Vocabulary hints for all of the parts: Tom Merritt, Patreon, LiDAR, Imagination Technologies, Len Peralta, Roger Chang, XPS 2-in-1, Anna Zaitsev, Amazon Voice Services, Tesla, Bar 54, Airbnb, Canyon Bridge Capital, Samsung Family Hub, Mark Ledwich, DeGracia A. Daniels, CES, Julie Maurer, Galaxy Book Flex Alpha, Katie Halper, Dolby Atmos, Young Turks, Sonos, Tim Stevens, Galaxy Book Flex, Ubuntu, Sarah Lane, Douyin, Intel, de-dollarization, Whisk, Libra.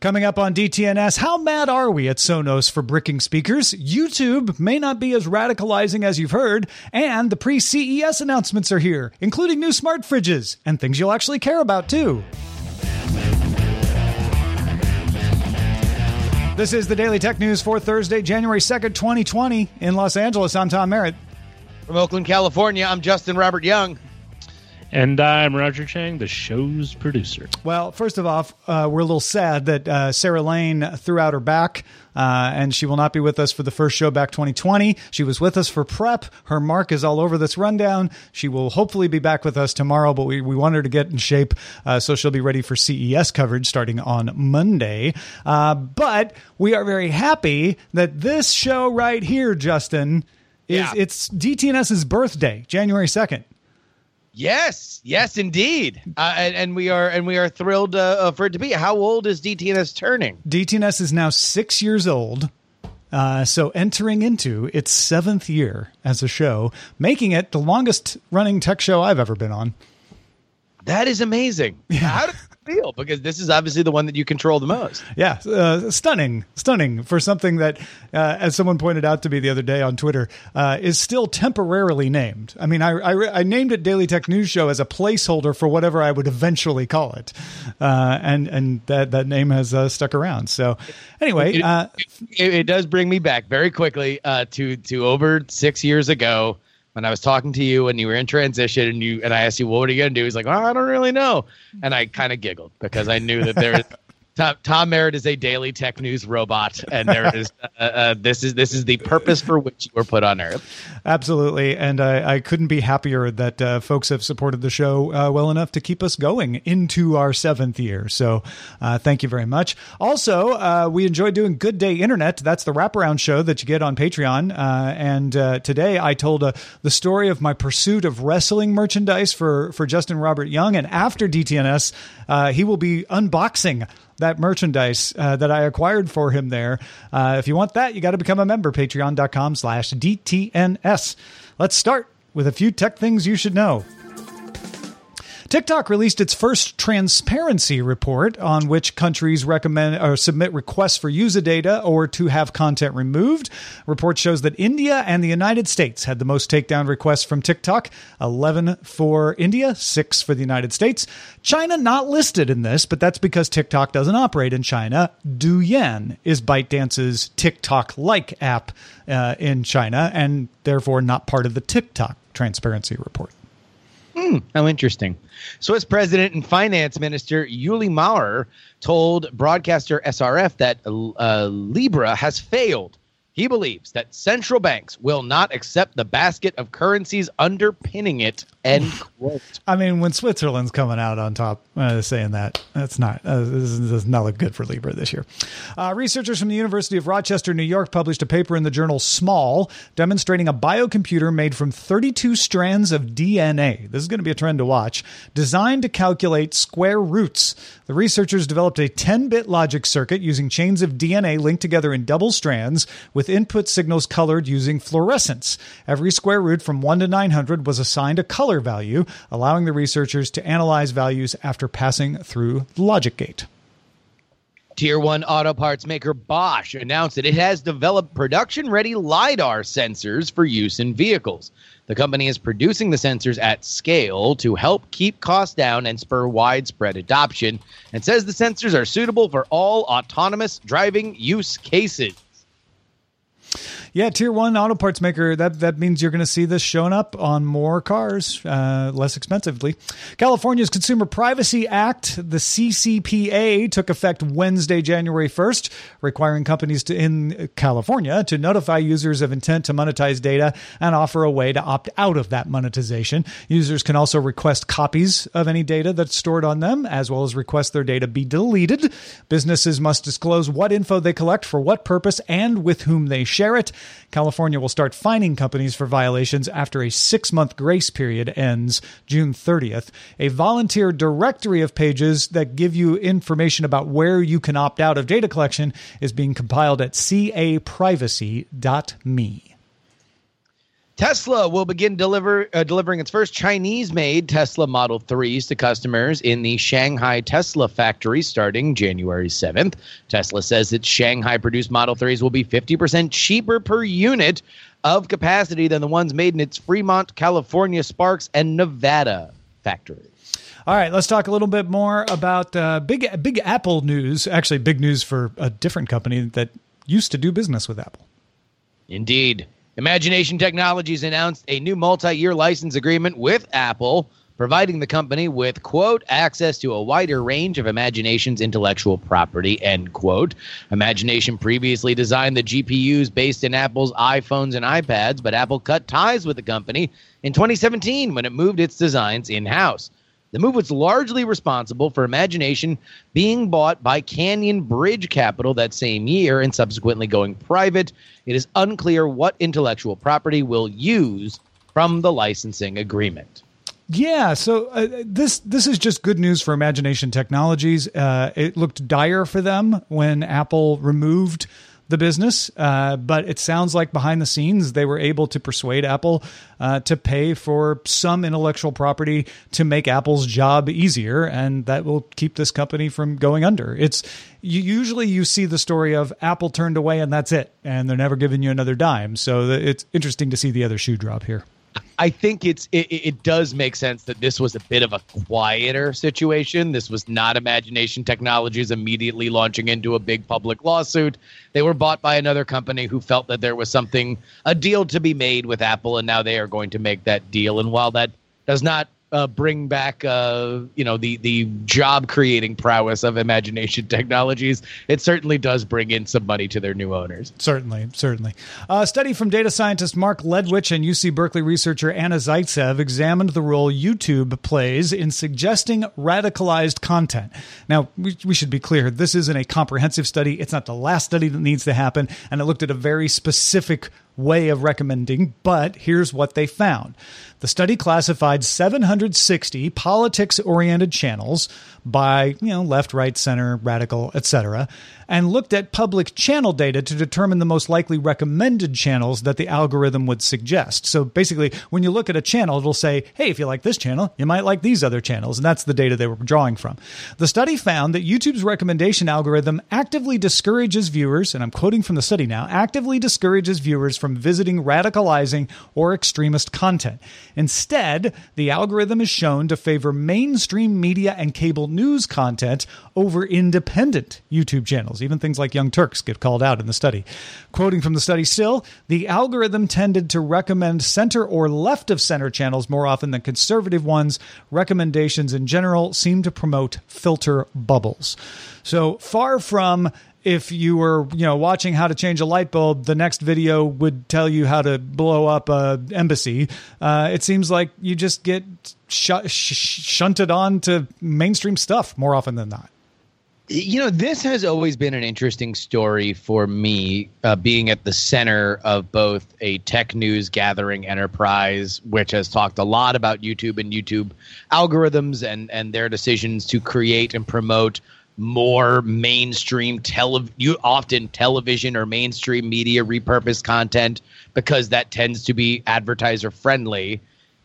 Coming up on DTNS, how mad are we at Sonos for bricking speakers? YouTube may not be as radicalizing as you've heard, and the pre-CES announcements are here, including new smart fridges and things you'll actually care about, too. This is the Daily Tech News for Thursday, January 2nd, 2020 in Los Angeles. I'm Tom Merritt. From Oakland, California, I'm Justin Robert Young. And I'm Roger Chang, the show's producer. Well, first of all, we're a little sad that Sarah Lane threw out her back, and she will not be with us for the first show back 2020. She was with us for prep. Her mark is all over this rundown. She will hopefully be back with us tomorrow, but we want her to get in shape, so she'll be ready for CES coverage starting on Monday. But we are very happy that this show right here, Justin, it's DTNS's birthday, January 2nd. Yes, indeed, and we are thrilled for it to be. How old is DTNS turning? DTNS is now 6 years old, so entering into its seventh year as a show, making it the longest running tech show I've ever been on. That is amazing. Yeah. How does it feel? Because this is obviously the one that you control the most. Yeah, stunning for something that, as someone pointed out to me the other day on Twitter, is still temporarily named. I mean, I named it Daily Tech News Show as a placeholder for whatever I would eventually call it, and that name has stuck around. So, anyway, it does bring me back very quickly to over 6 years ago. When I was talking to you and you were in transition and I asked you, what are you going to do? He's like, I don't really know. And I kind of giggled because I knew that there is Tom Merritt is a daily tech news robot. And there is this is the purpose for which you were put on Earth. Absolutely. And I couldn't be happier that folks have supported the show well enough to keep us going into our seventh year. So thank you very much. Also, we enjoy doing Good Day Internet. That's the wraparound show that you get on Patreon. And today I told the story of my pursuit of wrestling merchandise for Justin Robert Young. And after DTNS, he will be unboxing that merchandise that I acquired for him there. If you want that, you got to become a member, patreon.com/DTNS. Let's start with a few tech things you should know. TikTok released its first transparency report on which countries recommend or submit requests for user data or to have content removed. Report shows that India and the United States had the most takedown requests from TikTok, 11 for India, 6 for the United States. China not listed in this, but that's because TikTok doesn't operate in China. Douyin is ByteDance's TikTok-like app in China and therefore not part of the TikTok transparency report. How interesting. Swiss President and Finance Minister Julie Maurer told broadcaster SRF that Libra has failed. He believes that central banks will not accept the basket of currencies underpinning it, end quote. I mean, when Switzerland's coming out on top saying that, this does not look good for Libra this year. Researchers from the University of Rochester, New York, published a paper in the journal Small demonstrating a biocomputer made from 32 strands of DNA. This is going to be a trend to watch, designed to calculate square roots. The researchers developed a 10-bit logic circuit using chains of DNA linked together in double strands with with input signals colored using fluorescence. Every square root from 1 to 900 was assigned a color value, allowing the researchers to analyze values after passing through the logic gate. Tier 1 auto parts maker Bosch announced that it has developed production-ready LiDAR sensors for use in vehicles. The company is producing the sensors at scale to help keep costs down and spur widespread adoption, and says the sensors are suitable for all autonomous driving use cases. Yeah, Tier 1 auto parts maker, that means you're going to see this shown up on more cars, less expensively. California's Consumer Privacy Act, the CCPA, took effect Wednesday, January 1st, requiring companies in California to notify users of intent to monetize data and offer a way to opt out of that monetization. Users can also request copies of any data that's stored on them, as well as request their data be deleted. Businesses must disclose what info they collect, for what purpose, and with whom they share it. California will start fining companies for violations after a 6-month grace period ends June 30th. A volunteer directory of pages that give you information about where you can opt out of data collection is being compiled at caprivacy.me. Tesla will begin delivering its first Chinese-made Tesla Model 3s to customers in the Shanghai Tesla factory starting January 7th. Tesla says its Shanghai-produced Model 3s will be 50% cheaper per unit of capacity than the ones made in its Fremont, California, Sparks, and Nevada factories. All right, let's talk a little bit more about big Apple news. Actually, big news for a different company that used to do business with Apple. Indeed. Imagination Technologies announced a new multi-year license agreement with Apple, providing the company with, quote, access to a wider range of Imagination's intellectual property, end quote. Imagination previously designed the GPUs based in Apple's iPhones and iPads, but Apple cut ties with the company in 2017 when it moved its designs in-house. The move was largely responsible for Imagination being bought by Canyon Bridge Capital that same year and subsequently going private. It is unclear what intellectual property will use from the licensing agreement. Yeah, so this is just good news for Imagination Technologies. It looked dire for them when Apple removed the business, but it sounds like behind the scenes they were able to persuade Apple to pay for some intellectual property to make Apple's job easier, and that will keep this company from going under. Usually you see the story of Apple turned away and that's it, and they're never giving you another dime. So it's interesting to see the other shoe drop here. I think it does make sense that this was a bit of a quieter situation. This was not Imagination Technologies immediately launching into a big public lawsuit. They were bought by another company who felt that there was a deal to be made with Apple, and now they are going to make that deal. And while that does not bring back the job-creating prowess of Imagination Technologies, it certainly does bring in some money to their new owners. Certainly. A study from data scientist Mark Ledwich and UC Berkeley researcher Anna Zaitsev examined the role YouTube plays in suggesting radicalized content. Now, we should be clear, this isn't a comprehensive study. It's not the last study that needs to happen, and it looked at a very specific way of recommending, but here's what they found. The study classified 760 politics-oriented channels by, left, right, center, radical, etc., and looked at public channel data to determine the most likely recommended channels that the algorithm would suggest. So basically, when you look at a channel, it'll say, hey, if you like this channel, you might like these other channels, and that's the data they were drawing from. The study found that YouTube's recommendation algorithm actively discourages viewers, and I'm quoting from the study now, actively discourages viewers from visiting radicalizing or extremist content. Instead, the algorithm is shown to favor mainstream media and cable news content over independent YouTube channels. Even things like Young Turks get called out in the study. Quoting from the study still, the algorithm tended to recommend center or left of center channels more often than conservative ones. Recommendations in general seem to promote filter bubbles. So far from, if you were, watching how to change a light bulb, the next video would tell you how to blow up a embassy. It seems like you just get shunted on to mainstream stuff more often than not. This has always been an interesting story for me, being at the center of both a tech news gathering enterprise, which has talked a lot about YouTube and YouTube algorithms and their decisions to create and promote more mainstream television or mainstream media repurposed content, because that tends to be advertiser friendly,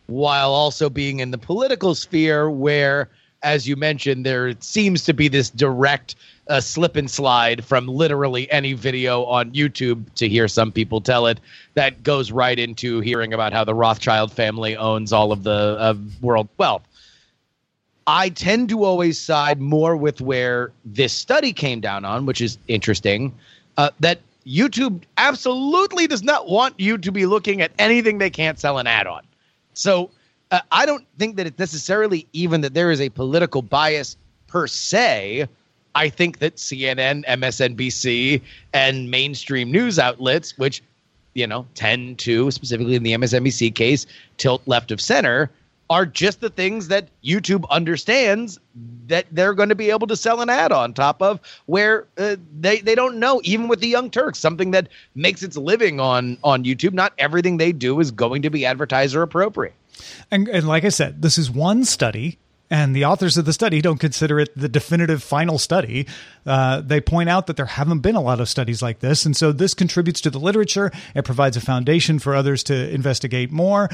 while also being in the political sphere where, as you mentioned, there seems to be this direct slip and slide from literally any video on YouTube, to hear some people tell it, that goes right into hearing about how the Rothschild family owns all of the world wealth. I tend to always side more with where this study came down on, which is interesting, that YouTube absolutely does not want you to be looking at anything they can't sell an ad on. So I don't think that it's necessarily even that there is a political bias per se. I think that CNN, MSNBC, and mainstream news outlets, which, you know, tend to, specifically in the MSNBC case, tilt left of center, are just the things that YouTube understands that they're going to be able to sell an ad on top of, where they don't know, even with the Young Turks, something that makes its living on YouTube. Not everything they do is going to be advertiser appropriate. And like I said, this is one study, and the authors of the study don't consider it the definitive final study. They point out that there haven't been a lot of studies like this. And so this contributes to the literature. It provides a foundation for others to investigate more,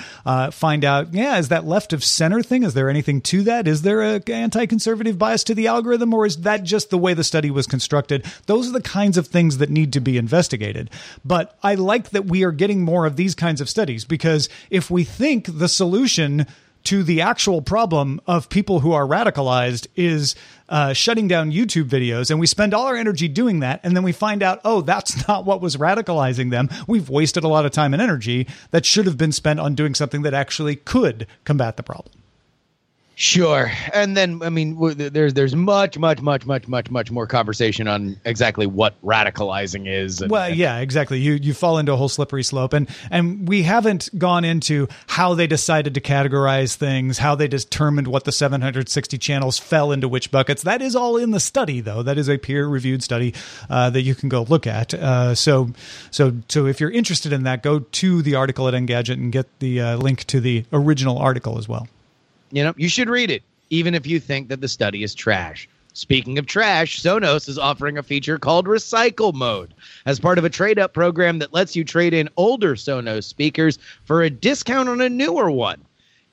find out, is that left of center thing? Is there anything to that? Is there an anti-conservative bias to the algorithm, or is that just the way the study was constructed? Those are the kinds of things that need to be investigated. But I like that we are getting more of these kinds of studies, because if we think the solution to the actual problem of people who are radicalized is shutting down YouTube videos, and we spend all our energy doing that, and then we find out, oh, that's not what was radicalizing them. We've wasted a lot of time and energy that should have been spent on doing something that actually could combat the problem. Sure. And then, I mean, there's much more conversation on exactly what radicalizing is. Yeah, exactly. You fall into a whole slippery slope. And we haven't gone into how they decided to categorize things, how they determined what the 760 channels fell into which buckets. That is all in the study, though. That is a peer-reviewed study that you can go look at. So if you're interested in that, go to the article at Engadget and get the link to the original article as well. You know, you should read it, even if you think that the study is trash. Speaking of trash, Sonos is offering a feature called Recycle Mode as part of a trade-up program that lets you trade in older Sonos speakers for a discount on a newer one.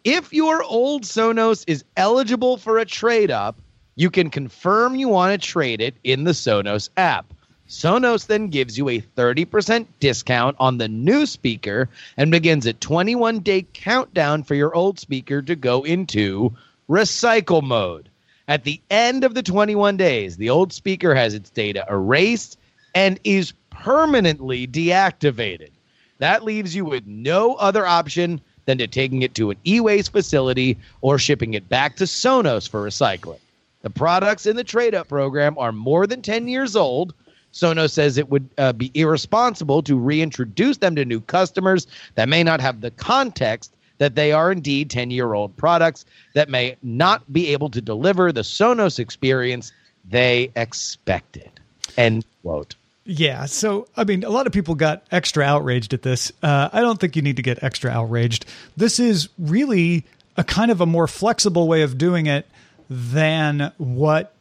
If your old Sonos is eligible for a trade-up, you can confirm you want to trade it in the Sonos app. Sonos then gives you a 30% discount on the new speaker and begins a 21-day countdown for your old speaker to go into recycle mode. At the end of the 21 days, the old speaker has its data erased and is permanently deactivated. That leaves you with no other option than to taking it to an e-waste facility or shipping it back to Sonos for recycling. The products in the trade-up program are more than 10 years old. Sonos says it would be irresponsible to reintroduce them to new customers that may not have the context that they are indeed 10-year-old products that may not be able to deliver the Sonos experience they expected. End quote. Yeah. So, I mean, a lot of people got extra outraged at this. I don't think you need to get extra outraged. This is really a kind of a more flexible way of doing it than what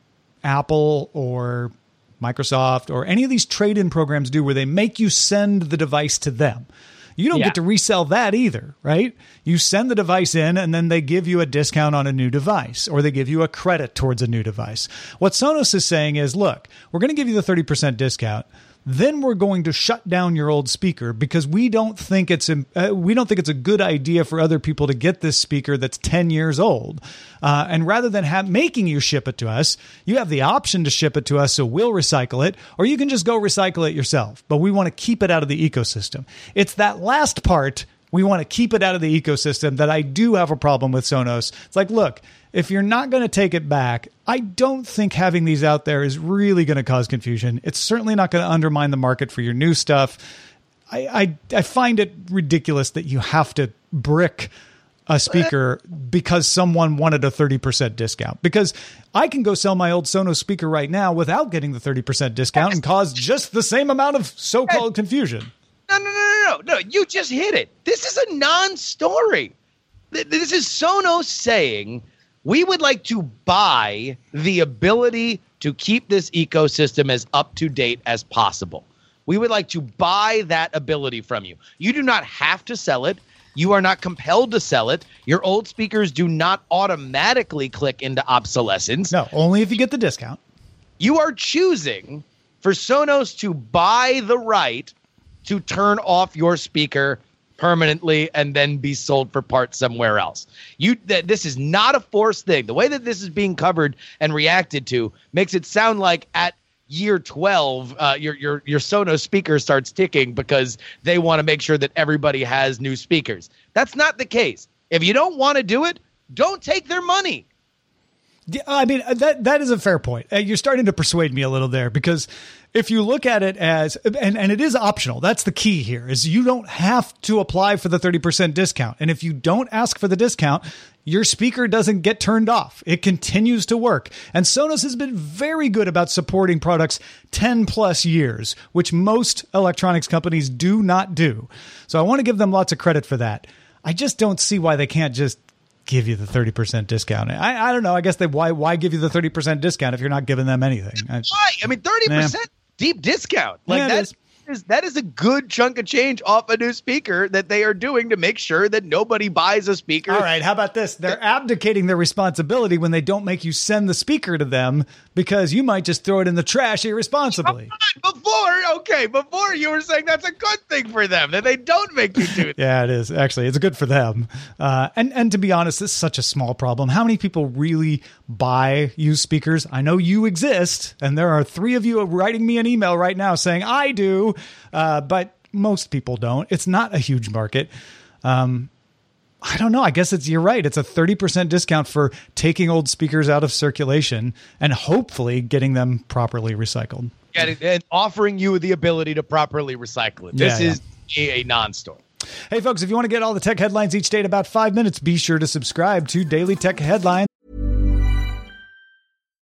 Apple or Microsoft or any of these trade-in programs do, where they make you send the device to them. You don't get to resell that either, right? You send the device in, and then they give you a discount on a new device, or they give you a credit towards a new device. What Sonos is saying is, look, we're going to give you the 30% discount. Then we're going to shut down your old speaker because we don't think it's a good idea for other people to get this speaker that's 10 years old. And rather than making you ship it to us, you have the option to ship it to us, so we'll recycle it, or you can just go recycle it yourself. But we want to keep it out of the ecosystem. It's that last part, we want to keep it out of the ecosystem, that I do have a problem with Sonos. It's like, look, if you're not going to take it back, I don't think having these out there is really going to cause confusion. It's certainly not going to undermine the market for your new stuff. I find it ridiculous that you have to brick a speaker because someone wanted a 30% discount, because I can go sell my old Sonos speaker right now without getting the 30% discount and cause just the same amount of so-called confusion. No, you just hit it. This is a non-story. This is Sonos saying, we would like to buy the ability to keep this ecosystem as up to date as possible. We would like to buy that ability from you. You do not have to sell it. You are not compelled to sell it. Your old speakers do not automatically click into obsolescence. No, only if you get the discount. You are choosing for Sonos to buy the right to turn off your speaker permanently and then be sold for parts somewhere else. This is not a forced thing. The way that this is being covered and reacted to makes it sound like at year 12, your Sonos speaker starts ticking because they want to make sure that everybody has new speakers. That's not the case. If you don't want to do it, don't take their money. I mean, that is a fair point. You're starting to persuade me a little there, because if you look at it as, and it is optional, that's the key here, is you don't have to apply for the 30% discount. And if you don't ask for the discount, your speaker doesn't get turned off. It continues to work. And Sonos has been very good about supporting products 10 plus years, which most electronics companies do not do. So I want to give them lots of credit for that. I just don't see why they can't just give you the 30% discount. I don't know. I guess why give you the 30% discount if you're not giving them anything? Why? I mean, 30% deep discount. Like that is a good chunk of change off a new speaker that they are doing to make sure that nobody buys a speaker. All right, how about this? They're abdicating their responsibility when they don't make you send the speaker to them, because you might just throw it in the trash irresponsibly. Before you were saying that's a good thing for them, that they don't make you do that. Yeah, it is. Actually, it's good for them. And to be honest, this is such a small problem. How many people really buy used speakers? I know you exist, and there are three of you writing me an email right now saying, I do. But most people don't. It's not a huge market. I don't know. I guess you're right. It's a 30% discount for taking old speakers out of circulation and hopefully getting them properly recycled. Yeah, and offering you the ability to properly recycle it. This is a non-story. Hey, folks, if you want to get all the tech headlines each day in about 5 minutes, be sure to subscribe to Daily Tech Headlines.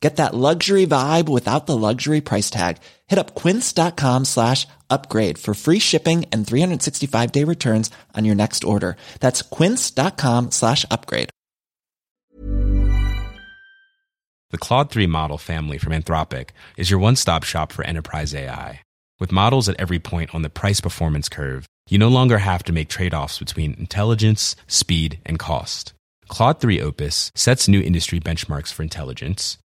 Get that luxury vibe without the luxury price tag. Hit up quince.com/upgrade for free shipping and 365-day returns on your next order. That's quince.com/upgrade. The Claude 3 model family from Anthropic is your one-stop shop for enterprise AI. With models at every point on the price-performance curve, you no longer have to make trade-offs between intelligence, speed, and cost. Claude 3 Opus sets new industry benchmarks for intelligence.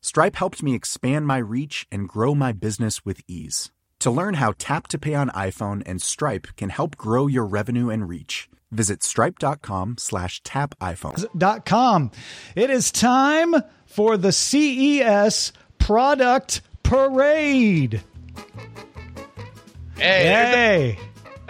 Stripe helped me expand my reach and grow my business with ease. To learn how Tap to Pay on iPhone and Stripe can help grow your revenue and reach, visit stripe.com/tapiphone. It is time for the CES Product Parade. Hey.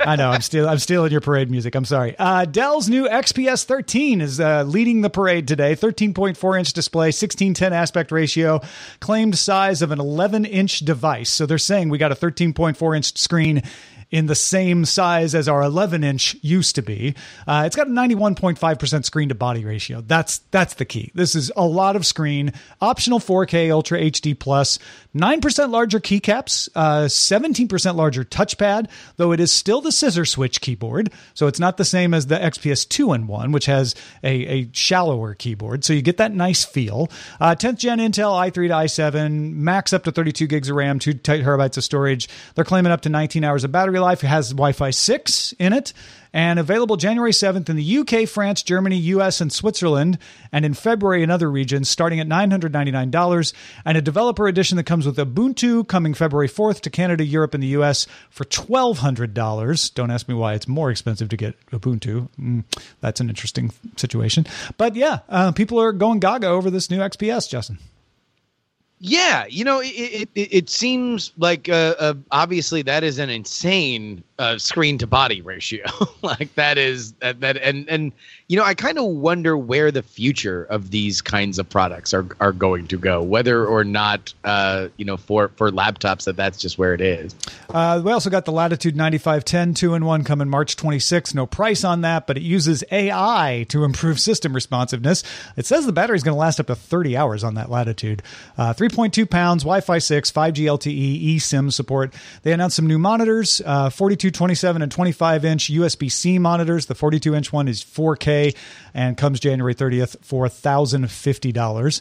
I know, I'm stealing your parade music. I'm sorry. Dell's new XPS 13 is leading the parade today. 13.4-inch display, 16:10 aspect ratio, claimed size of an 11-inch device. So they're saying we got a 13.4-inch screen in the same size as our 11-inch used to be. It's got a 91.5% screen-to-body ratio. That's the key. This is a lot of screen, optional 4K Ultra HD+, 9% larger keycaps, 17% larger touchpad, though it is still the scissor switch keyboard, so it's not the same as the XPS 2-in-1, which has a shallower keyboard, so you get that nice feel. 10th gen Intel i3 to i7, max up to 32 gigs of RAM, 2 terabytes of storage. They're claiming up to 19 hours of battery life. It has Wi-Fi 6 in it, and available January 7th in the UK, France, Germany, US, and Switzerland, and in February in other regions, starting at $999, and a developer edition that comes with Ubuntu coming February 4th to Canada, Europe, and the US for $1,200. Don't ask me why it's more expensive to get Ubuntu. That's an interesting situation. But yeah, people are going gaga over this new XPS, Justin. Yeah, you know, it seems like obviously that is an insane screen to body ratio. Like that is that and you know, I kind of wonder where the future of these kinds of products are going to go, whether or not you know, for laptops that's just where it is. We also got the Latitude 9510 2-in-1 coming March 26. No price on that, but it uses AI to improve system responsiveness. It says the battery is going to last up to 30 hours on that Latitude. 3.2 pounds, Wi-Fi 6, 5G LTE, eSIM support. They announced some new monitors, 42, 27, and 25-inch USB-C monitors. The 42-inch one is 4K and comes January 30th for $1,050.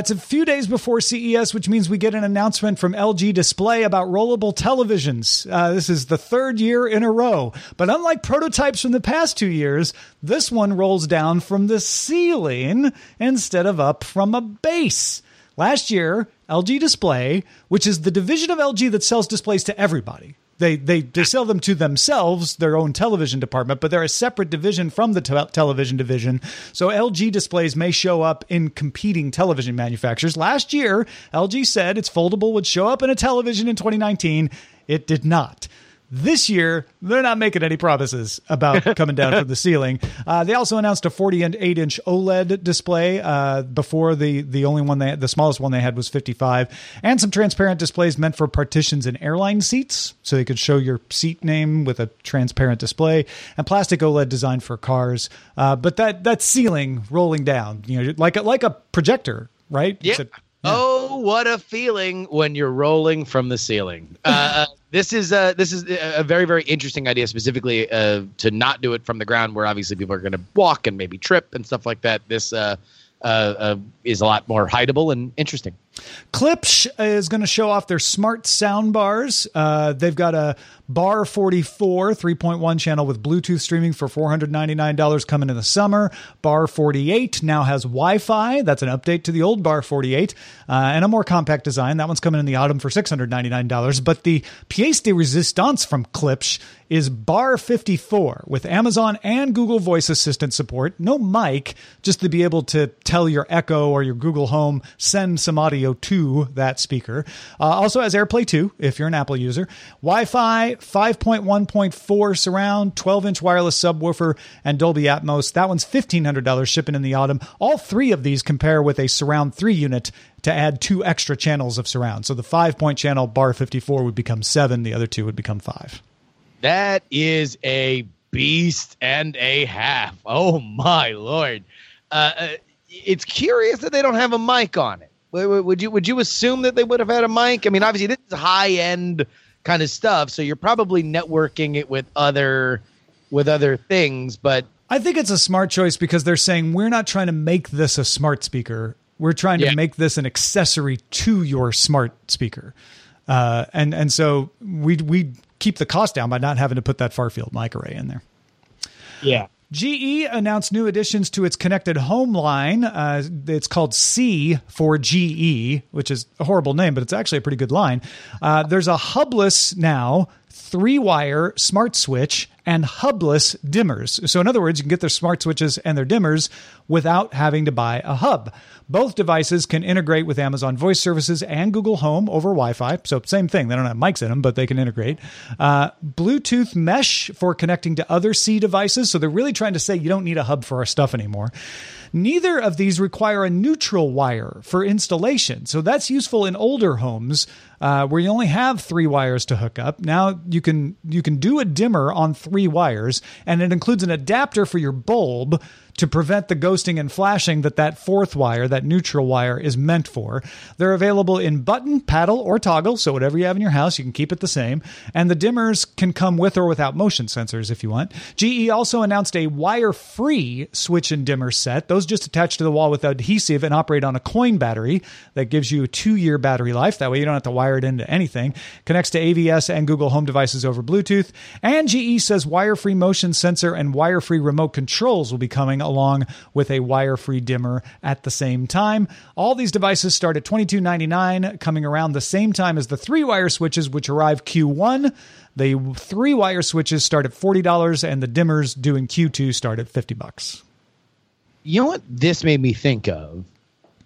It's a few days before CES, which means we get an announcement from LG Display about rollable televisions. This is the third year in a row. But unlike prototypes from the past 2 years, this one rolls down from the ceiling instead of up from a base. Last year, LG Display, which is the division of LG that sells displays to everybody. They sell them to themselves, their own television department, but they're a separate division from the television division. So LG displays may show up in competing television manufacturers. Last year, LG said its foldable would show up in a television in 2019. It did not. This year, they're not making any promises about coming down from the ceiling. They also announced a 48-inch OLED display. Before the only one they had, the smallest one they had was 55, and some transparent displays meant for partitions in airline seats, so they could show your seat name with a transparent display, and plastic OLED designed for cars. But that ceiling rolling down, you know, like a projector, right? Yeah. Oh, what a feeling when you're rolling from the ceiling. This is a very, very interesting idea, specifically to not do it from the ground, where obviously people are going to walk and maybe trip and stuff like that. This is a lot more hideable and interesting. Klipsch is going to show off their smart sound bars. They've got a Bar 44 3.1 channel with Bluetooth streaming for $499 coming in the summer. Bar 48 now has Wi-Fi. That's an update to the old Bar 48, and a more compact design. That one's coming in the autumn for $699. But the pièce de résistance from Klipsch is Bar 54 with Amazon and Google Voice Assistant support. No mic, just to be able to tell your Echo or your Google Home, send some audio to that speaker. Also has AirPlay 2 if you're an Apple user. Wi-Fi 5.1.4 surround, 12-inch wireless subwoofer, and Dolby Atmos. That one's $1,500 shipping in the autumn. All three of these compare with a surround 3 unit to add 2 extra channels of surround. So the 5-point channel Bar 54 would become 7. The other 2 would become 5. That is a beast and a half. Oh, my Lord. It's curious that they don't have a mic on it. Would you assume that they would have had a mic? I mean, obviously, this is high-end kind of stuff, so you're probably networking it with other things. But I think it's a smart choice because they're saying we're not trying to make this a smart speaker. We're trying to make this an accessory to your smart speaker, and so we keep the cost down by not having to put that far-field mic array in there. Yeah. GE announced new additions to its connected home line. It's called C for GE, which is a horrible name, but it's actually a pretty good line. There's a hubless now 3-wire smart switch and hubless dimmers. So in other words, you can get their smart switches and their dimmers without having to buy a hub. Both devices can integrate with Amazon Voice Services and Google Home over Wi-Fi. So same thing. They don't have mics in them, but they can integrate. Bluetooth mesh for connecting to other C devices. So they're really trying to say you don't need a hub for our stuff anymore. Neither of these require a neutral wire for installation. So that's useful in older homes where you only have three wires to hook up. Now you can do a dimmer on three wires, and it includes an adapter for your bulb to prevent the ghosting and flashing that fourth wire, that neutral wire, is meant for. They're available in button, paddle, or toggle, so whatever you have in your house, you can keep it the same. And the dimmers can come with or without motion sensors if you want. GE also announced a wire-free switch and dimmer set. Those just attach to the wall with adhesive and operate on a coin battery. That gives you a 2-year battery life. That way you don't have to wire it into anything. Connects to AVS and Google Home devices over Bluetooth. And GE says wire-free motion sensor and wire-free remote controls will be coming along with a wire-free dimmer at the same time. All these devices start at $22.99, coming around the same time as the three-wire switches, which arrive Q1. The three-wire switches start at $40, and the dimmers due in Q2 start at $50. You know what this made me think of?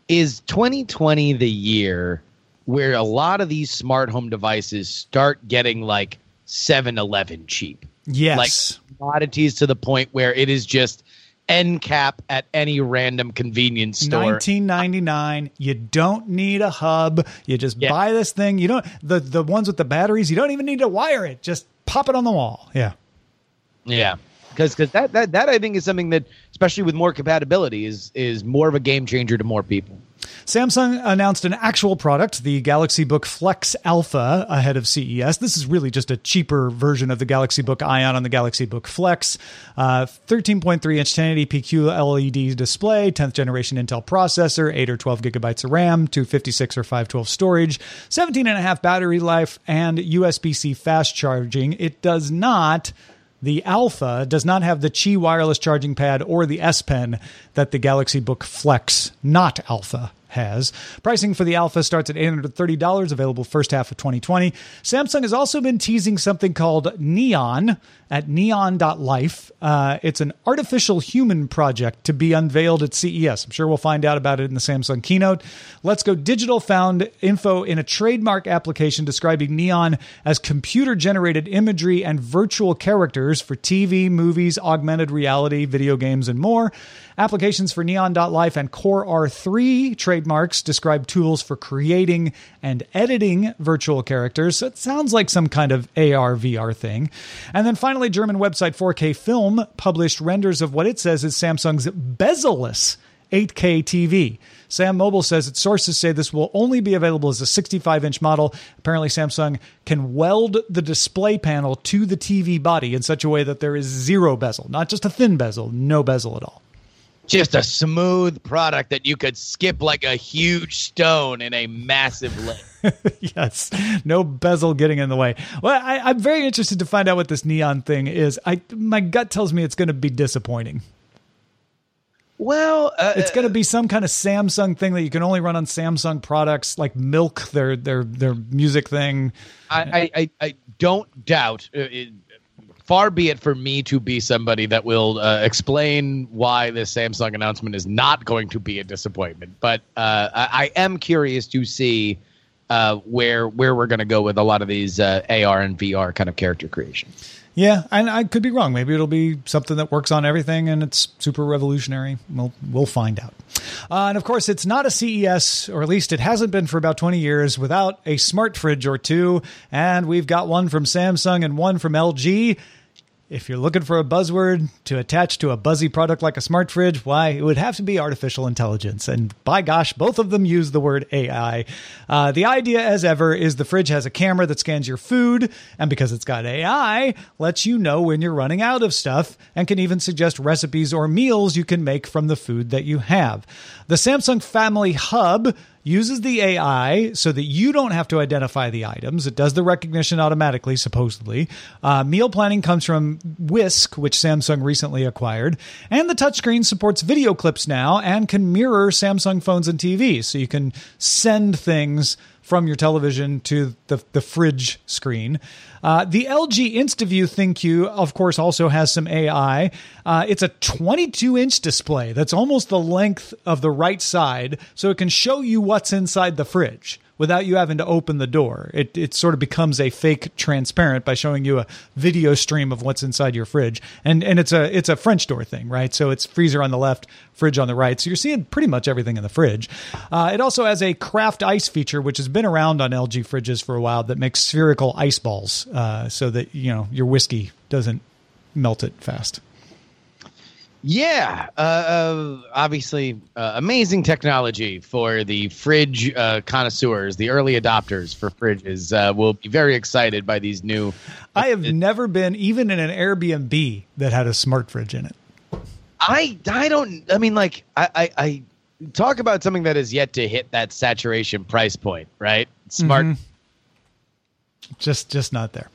Is 2020 the year where a lot of these smart home devices start getting, like, 7-Eleven cheap? Yes. Like, commodities to the point where it is just end cap at any random convenience store. $19.99. You don't need a hub. You just buy this thing. You don't the ones with the batteries, you don't even need to wire it. Just pop it on the wall. Yeah. Yeah. Because that I think is something that, especially with more compatibility, is more of a game changer to more people. Samsung announced an actual product, the Galaxy Book Flex Alpha, ahead of CES. This is really just a cheaper version of the Galaxy Book Ion on the Galaxy Book Flex. 13.3-inch 1080p QLED display, 10th generation Intel processor, 8 or 12 gigabytes of RAM, 256 or 512 storage, 17.5 battery life, and USB-C fast charging. The Alpha does not have the Qi wireless charging pad or the S Pen that the Galaxy Book Flex, not Alpha, has. Pricing for the Alpha starts at $830, available first half of 2020. Samsung has also been teasing something called Neon at neon.life. It's an artificial human project to be unveiled at CES. I'm sure we'll find out about it in the Samsung keynote. Let's Go Digital found info in a trademark application describing Neon as computer-generated imagery and virtual characters for TV, movies, augmented reality, video games, and more. Applications for neon.life and Core R3 trademarks describe tools for creating and editing virtual characters. So it sounds like some kind of AR, VR thing. And then finally, German website 4K Film published renders of what it says is Samsung's bezel-less 8K TV. Sam Mobile says its sources say this will only be available as a 65-inch model. Apparently, Samsung can weld the display panel to the TV body in such a way that there is zero bezel, not just a thin bezel, no bezel at all. Just a smooth product that you could skip like a huge stone in a massive lake. Yes. No bezel getting in the way. Well, I'm very interested to find out what this Neon thing is. My gut tells me it's going to be disappointing. Well, it's going to be some kind of Samsung thing that you can only run on Samsung products, like Milk, their music thing. I don't doubt it. Far be it for me to be somebody that will explain why this Samsung announcement is not going to be a disappointment. But I am curious to see where we're going to go with a lot of these AR and VR kind of character creations. Yeah, and I could be wrong. Maybe it'll be something that works on everything and it's super revolutionary. We'll find out. And of course, it's not a CES, or at least it hasn't been for about 20 years, without a smart fridge or two. And we've got one from Samsung and one from LG. If you're looking for a buzzword to attach to a buzzy product like a smart fridge, why, it would have to be artificial intelligence. And by gosh, both of them use the word AI. The idea, as ever, is the fridge has a camera that scans your food, and because it's got AI, lets you know when you're running out of stuff and can even suggest recipes or meals you can make from the food that you have. The Samsung Family Hub uses the AI so that you don't have to identify the items. It does the recognition automatically, supposedly. Meal planning comes from Whisk, which Samsung recently acquired. And the touchscreen supports video clips now and can mirror Samsung phones and TVs. So you can send things from your television to the fridge screen. The LG InstaView ThinQ, of course, also has some AI. It's a 22-inch display that's almost the length of the right side, so it can show you what's inside the fridge without you having to open the door. It sort of becomes a fake transparent by showing you a video stream of what's inside your fridge. And it's a French door thing, right? So it's freezer on the left, fridge on the right. So you're seeing pretty much everything in the fridge. It also has a craft ice feature, which has been around on LG fridges for a while, that makes spherical ice balls so that, you know, your whiskey doesn't melt it fast. Yeah, obviously amazing technology for the fridge connoisseurs, the early adopters for fridges. Will be very excited by these new. I have never been even in an Airbnb that had a smart fridge in it. I talk about something that is yet to hit that saturation price point, right? Smart. Mm-hmm. Just not there.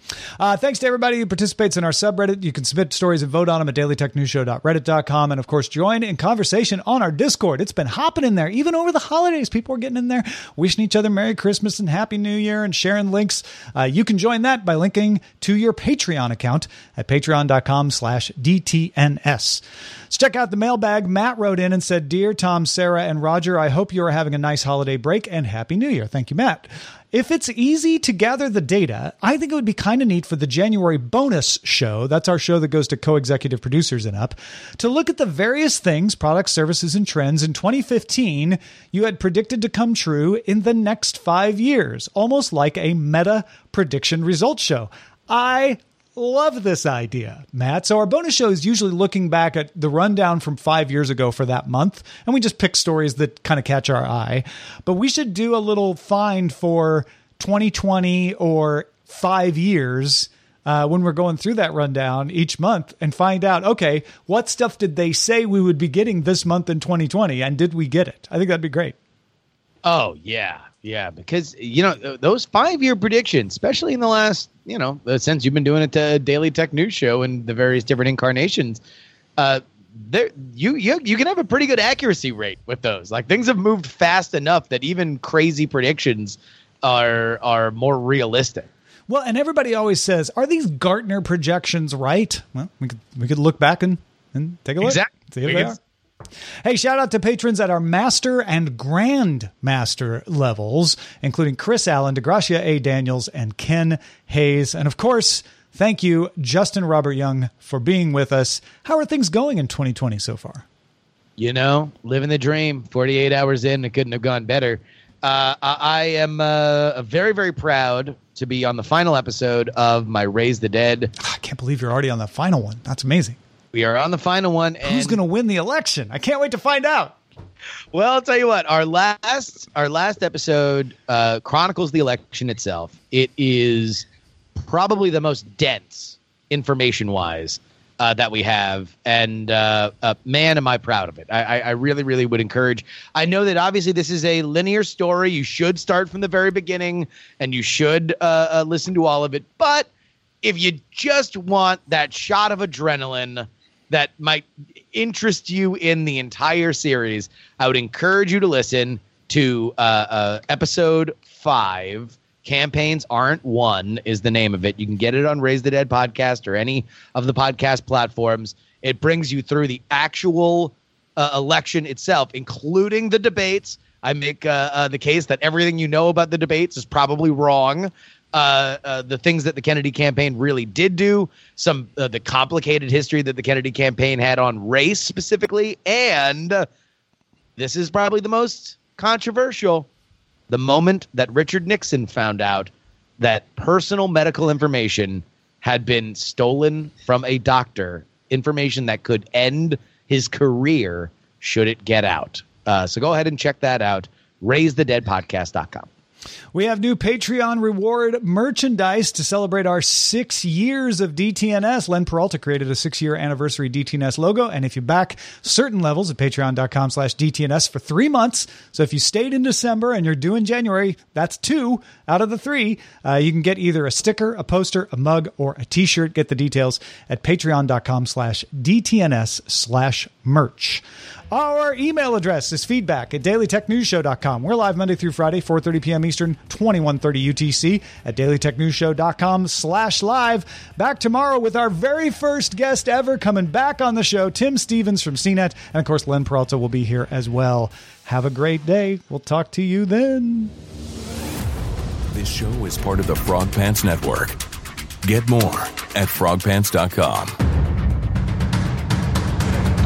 Thanks to everybody who participates in our subreddit. You can submit stories and vote on them at dailytechnewsshow.reddit.com. And, of course, join in conversation on our Discord. It's been hopping in there. Even over the holidays, people are getting in there, wishing each other Merry Christmas and Happy New Year and sharing links. You can join that by linking to your Patreon account at patreon.com/DTNS. Let's check out the mailbag. Matt wrote in and said, "Dear Tom, Sarah, and Roger, I hope you are having a nice holiday break and Happy New Year." Thank you, Matt. "If it's easy to gather the data, I think it would be kind of neat for the January bonus show," that's our show that goes to co-executive producers and up, "to look at the various things, products, services, and trends in 2015 you had predicted to come true in the next 5 years, almost like a meta prediction results show." I love this idea, Matt. So our bonus show is usually looking back at the rundown from 5 years ago for that month, and we just pick stories that kind of catch our eye. But we should do a little find for 2020 or 5 years when we're going through that rundown each month and find out, okay, what stuff did they say we would be getting this month in 2020, and did we get it? I think that'd be great. Oh, yeah. Yeah, because, you know, those 5 year predictions, especially in the last, you know, since you've been doing it to Daily Tech News Show and the various different incarnations, there you can have a pretty good accuracy rate with those. Like, things have moved fast enough that even crazy predictions are more realistic. Well, and everybody always says, "Are these Gartner projections right?" Well, we could look back and take a look. Exactly. See if they are. Hey, shout out to patrons at our master and grand master levels, including Chris Allen, DeGracia A. Daniels, and Ken Hayes. And of course, thank you, Justin Robert Young, for being with us. How are things going in 2020 so far? You know, living the dream. 48 hours in, it couldn't have gone better. I am very, very proud to be on the final episode of my Raise the Dead. I can't believe you're already on the final one. That's amazing. We are on the final one. And who's going to win the election? I can't wait to find out. Well, I'll tell you what. Our last episode chronicles the election itself. It is probably the most dense information-wise that we have. And man, am I proud of it. I really, really would encourage. I know that obviously this is a linear story. You should start from the very beginning, and you should listen to all of it. But if you just want that shot of adrenaline that might interest you in the entire series, I would encourage you to listen to episode 5. Campaigns Aren't Won is the name of it. You can get it on Raise the Dead podcast or any of the podcast platforms. It brings you through the actual election itself, including the debates. I make the case that everything you know about the debates is probably wrong. The things that the Kennedy campaign really did do, some the complicated history that the Kennedy campaign had on race specifically, and this is probably the most controversial, the moment that Richard Nixon found out that personal medical information had been stolen from a doctor, information that could end his career should it get out. So go ahead and check that out, raisethedeadpodcast.com. We have new Patreon reward merchandise to celebrate our 6 years of DTNS. Len Peralta created a 6-year anniversary DTNS logo. And if you back certain levels at patreon.com/DTNS for 3 months, so if you stayed in December and you're due in January, that's 2 out of the 3, you can get either a sticker, a poster, a mug, or a t-shirt. Get the details at patreon.com/DTNS/merch. merch. Our email address is feedback@dailytechnewsshow.com. We're live Monday through Friday, 4:30 p.m. Eastern, 21:30 UTC at dailytechnewsshow.com/live. Back tomorrow with our very first guest ever coming back on the show, Tim Stevens from CNET. And, of course, Len Peralta will be here as well. Have a great day. We'll talk to you then. This show is part of the Frog Pants Network. Get more at frogpants.com.